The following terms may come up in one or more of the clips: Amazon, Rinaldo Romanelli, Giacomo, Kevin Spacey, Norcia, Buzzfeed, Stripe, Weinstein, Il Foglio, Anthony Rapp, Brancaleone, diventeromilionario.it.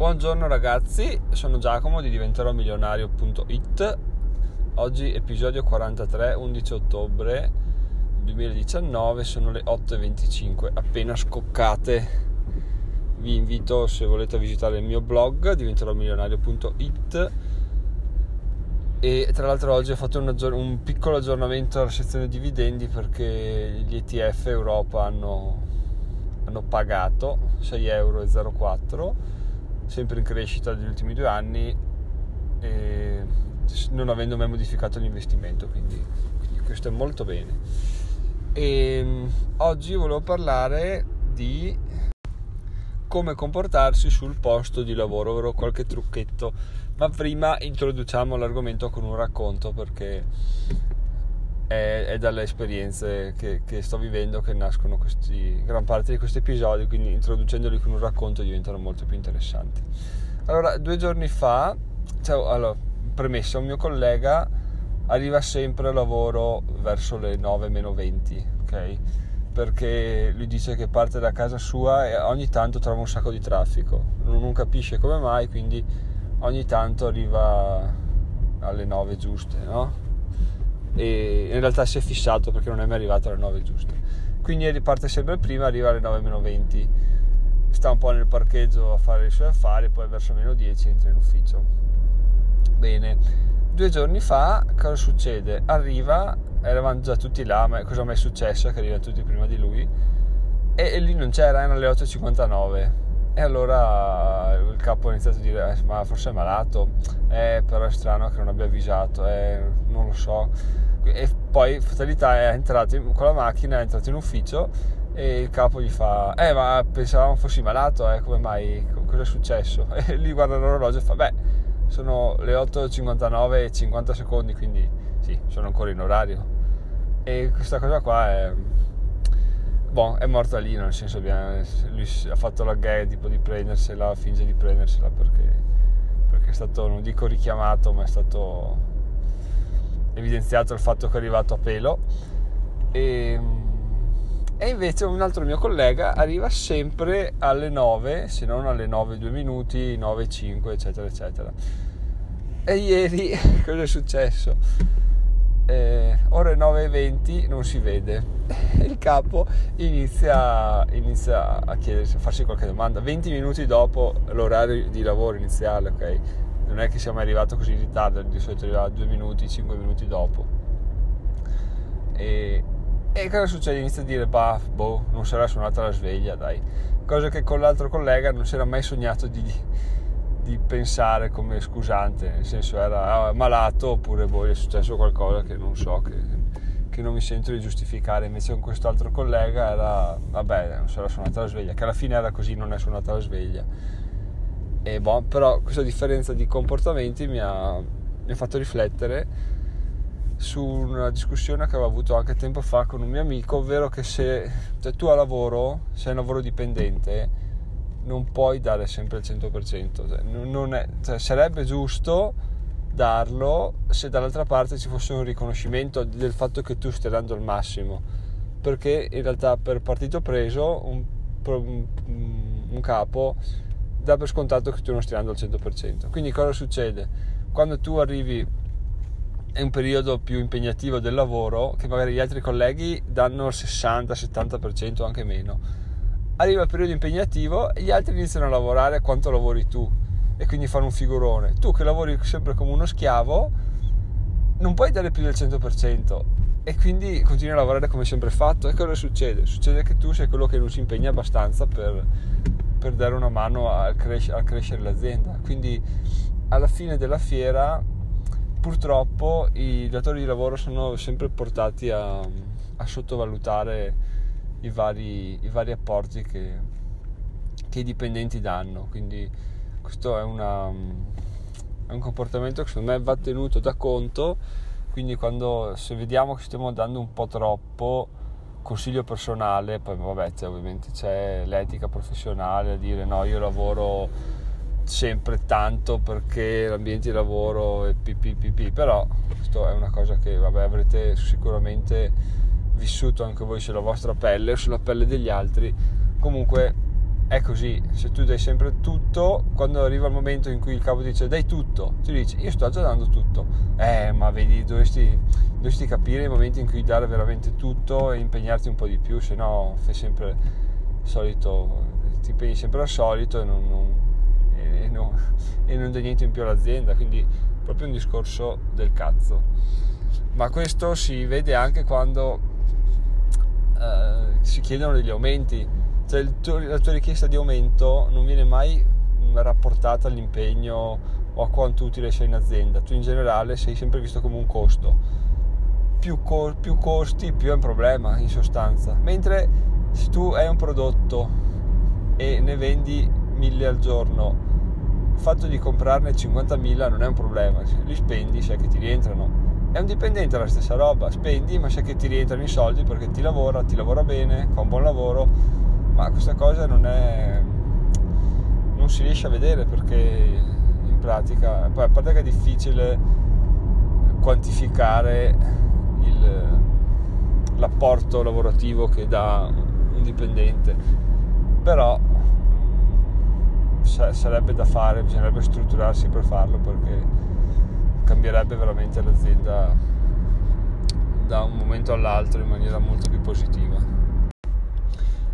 Buongiorno ragazzi, sono Giacomo di diventeromilionario.it. Oggi episodio 43, 11 ottobre 2019, sono le 8:25 appena scoccate. Vi invito, se volete, a visitare il mio blog diventeromilionario.it. E tra l'altro oggi ho fatto un piccolo aggiornamento alla sezione dividendi, perché gli ETF Europa hanno pagato €6,04, sempre in crescita degli ultimi 2 anni, e non avendo mai modificato l'investimento, quindi questo è molto bene. E oggi volevo parlare di come comportarsi sul posto di lavoro, ovvero qualche trucchetto, ma prima introduciamo l'argomento con un racconto, perché è dalle esperienze che sto vivendo che nascono gran parte di questi episodi, quindi introducendoli con un racconto diventano molto più interessanti. Allora, 2 giorni fa, premessa, un mio collega arriva sempre al lavoro verso le 9:20, ok? Perché lui dice che parte da casa sua e ogni tanto trova un sacco di traffico, non capisce come mai, quindi ogni tanto arriva alle 9 giuste, no? E in realtà si è fissato perché non è mai arrivato alle 9 giuste, quindi riparte sempre prima, arriva alle 9:20, sta un po' nel parcheggio a fare i suoi affari, poi verso meno 10 entra in ufficio. Bene, 2 giorni fa cosa succede? Arriva, eravamo già tutti là, ma cosa mi è successo? Che arrivano tutti prima di lui e lui non c'era, erano le 8:59. E allora il capo ha iniziato a dire, ma forse è malato, però è strano che non abbia avvisato, non lo so. E poi fatalità, è entrato con la macchina, è entrato in ufficio e il capo gli fa, ma pensavamo fossi malato, come mai, cosa è successo? E lì guarda l'orologio e fa, sono le 8:59 e 50 secondi, quindi sì, sono ancora in orario. E questa cosa qua è morta lì, nel senso lui ha fatto la gag tipo di prendersela, finge di prendersela perché è stato, non dico richiamato, ma è stato evidenziato il fatto che è arrivato a pelo. E invece un altro mio collega arriva sempre alle 9, se non alle 9:02, 9:05, eccetera eccetera. E ieri cosa è successo? Ore 9:20, non si vede. Il capo inizia a chiedersi, a farsi qualche domanda. 20 minuti dopo l'orario di lavoro iniziale, ok? Non è che siamo arrivati così in ritardo, di solito arriva 2 minuti, 5 minuti dopo. E cosa succede? Inizia a dire, non sarà suonata la sveglia, dai. Cosa che con l'altro collega non si era mai sognato di pensare come scusante, nel senso era malato oppure è successo qualcosa che non so, che non mi sento di giustificare. Invece con quest'altro collega era non sarà suonata la sveglia, che alla fine era così, non è suonata la sveglia. E però questa differenza di comportamenti mi ha fatto riflettere su una discussione che avevo avuto anche tempo fa con un mio amico, ovvero che se tu a lavoro, se hai un lavoro dipendente, non puoi dare sempre il 100%, sarebbe giusto darlo se dall'altra parte ci fosse un riconoscimento del fatto che tu stai dando il massimo, perché in realtà per partito preso un capo dà per scontato che tu non stai dando il 100%. Quindi cosa succede? Quando tu arrivi in un periodo più impegnativo del lavoro, che magari gli altri colleghi danno il 60-70%, anche meno, arriva il periodo impegnativo e gli altri iniziano a lavorare quanto lavori tu, e quindi fanno un figurone. Tu che lavori sempre come uno schiavo non puoi dare più del 100% e quindi continui a lavorare come sempre fatto. E cosa succede? Succede che tu sei quello che non si impegna abbastanza per dare una mano a crescere l'azienda. Quindi alla fine della fiera purtroppo i datori di lavoro sono sempre portati a sottovalutare i vari apporti che i dipendenti danno. Quindi questo è un comportamento che secondo me va tenuto da conto. Quindi se vediamo che stiamo dando un po' troppo consiglio personale, poi ovviamente c'è l'etica professionale a dire no, io lavoro sempre tanto perché l'ambiente di lavoro è ppp, però questo è una cosa che avrete sicuramente vissuto anche voi sulla vostra pelle o sulla pelle degli altri. Comunque è così. Se tu dai sempre tutto, quando arriva il momento in cui il capo dice dai tutto, tu dici io sto già dando tutto. Ma vedi, dovresti capire i momenti in cui dare veramente tutto e impegnarti un po' di più, se no fai sempre il solito, ti impegni sempre al solito e non dai niente in più all'azienda. Quindi proprio un discorso del cazzo. Ma questo si vede anche quando si chiedono degli aumenti. Cioè la tua richiesta di aumento non viene mai rapportata all'impegno o a quanto utile sei in azienda. Tu in generale sei sempre visto come un costo. Più costi, più è un problema, in sostanza. Mentre se tu hai un prodotto e ne vendi 1000 al giorno, il fatto di comprarne 50.000 non è un problema. Li spendi, sai che ti rientrano. È un dipendente la stessa roba. Spendi, ma sai che ti rientrano i soldi perché ti lavora bene, fa un buon lavoro. Ma questa cosa non si riesce a vedere, perché in pratica, poi a parte che è difficile quantificare l'apporto lavorativo che dà un dipendente, però sarebbe da fare, bisognerebbe strutturarsi per farlo, perché cambierebbe veramente l'azienda da un momento all'altro in maniera molto più positiva.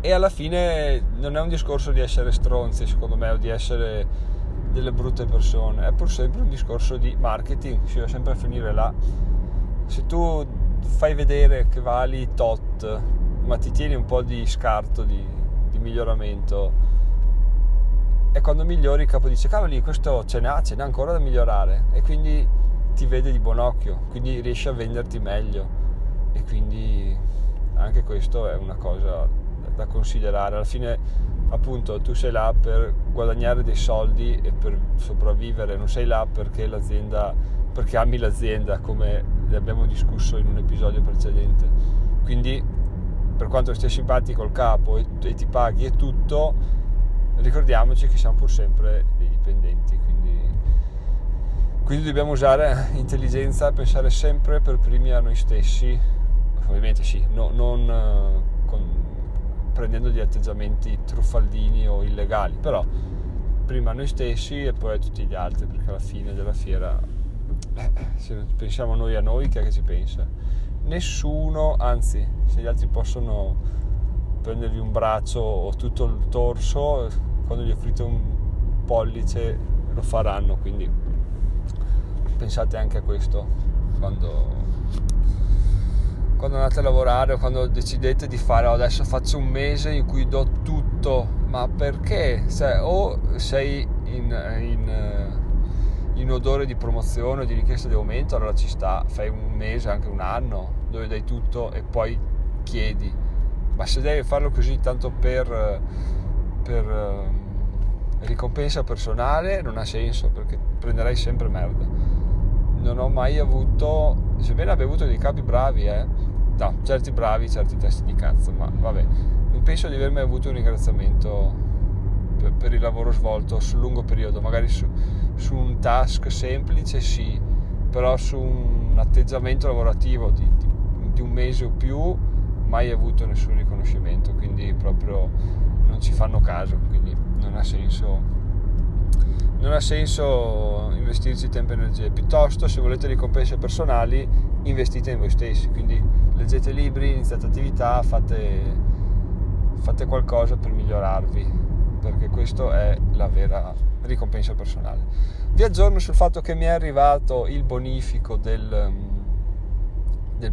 E alla fine non è un discorso di essere stronzi, secondo me, o di essere delle brutte persone, è pur sempre un discorso di marketing, si va sempre a finire là. Se tu fai vedere che vali tot, ma ti tieni un po' di scarto, di miglioramento, e quando migliori il capo dice cavoli, questo ce n'ha ancora da migliorare, e quindi ti vede di buon occhio, quindi riesci a venderti meglio. E quindi anche questo è una cosa da considerare. Alla fine, appunto, tu sei là per guadagnare dei soldi e per sopravvivere, non sei là perché ami l'azienda, come abbiamo discusso in un episodio precedente. Quindi, per quanto stia simpatico il capo e ti paghi e tutto, ricordiamoci che siamo pur sempre dei dipendenti, quindi dobbiamo usare intelligenza, pensare sempre per primi a noi stessi, ovviamente sì, non prendendo gli atteggiamenti truffaldini o illegali, però prima a noi stessi e poi a tutti gli altri, perché alla fine della fiera, se pensiamo noi a noi, chi è che ci pensa? Nessuno. Anzi, se gli altri possono prendervi un braccio o tutto il torso, quando gli offrite un pollice lo faranno, quindi pensate anche a questo quando andate a lavorare, o quando decidete di fare adesso faccio un mese in cui do tutto. Ma perché? Cioè, o sei in odore di promozione o di richiesta di aumento, allora ci sta, fai un mese, anche un anno, dove dai tutto e poi chiedi. Ma se devi farlo così tanto per ricompensa personale, non ha senso, perché prenderai sempre merda. Non ho mai avuto, sebbene abbia avuto dei capi bravi, no, certi bravi, certi testi di cazzo, ma vabbè, non penso di aver mai avuto un ringraziamento per il lavoro svolto sul lungo periodo. Magari su un task semplice sì, però su un atteggiamento lavorativo di un mese o più, mai avuto nessun riconoscimento. Quindi proprio non ci fanno caso, quindi non ha senso investirci tempo e energie. Piuttosto, se volete ricompense personali, investite in voi stessi, quindi leggete libri, iniziate attività, fate qualcosa per migliorarvi, perché questa è la vera ricompensa personale. Vi aggiorno sul fatto che mi è arrivato il bonifico del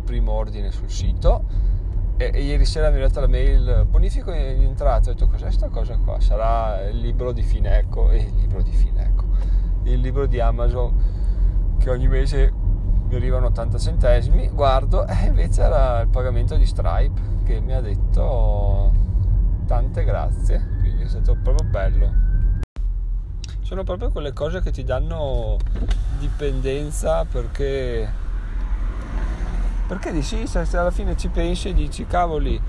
primo ordine sul sito, e ieri sera mi è arrivata la mail, bonifico è entrato. Ho detto cos'è sta cosa qua? Sarà il libro di Amazon, che ogni mese mi arrivano 80 centesimi. Guardo, e invece era il pagamento di Stripe, che mi ha detto tante grazie, quindi è stato proprio bello. Sono proprio quelle cose che ti danno dipendenza, perché di sì, se alla fine ci pensi e dici cavoli,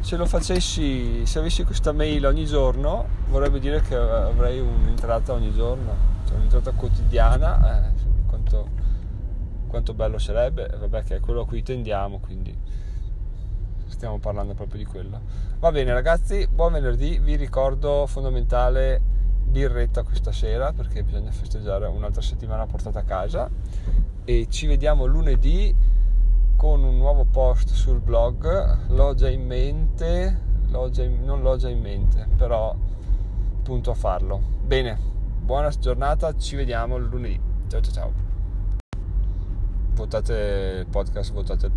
se lo facessi, se avessi questa mail ogni giorno, vorrebbe dire che avrei un'entrata ogni giorno, cioè un'entrata quotidiana, quanto bello sarebbe. Vabbè, che è quello a cui tendiamo, quindi stiamo parlando proprio di quello. Va bene ragazzi, buon venerdì, vi ricordo fondamentale birretta questa sera, perché bisogna festeggiare un'altra settimana portata a casa, e ci vediamo lunedì con un nuovo post sul blog. Non l'ho già in mente, però punto a farlo. Bene, buona giornata, ci vediamo lunedì. Ciao. Votate il podcast.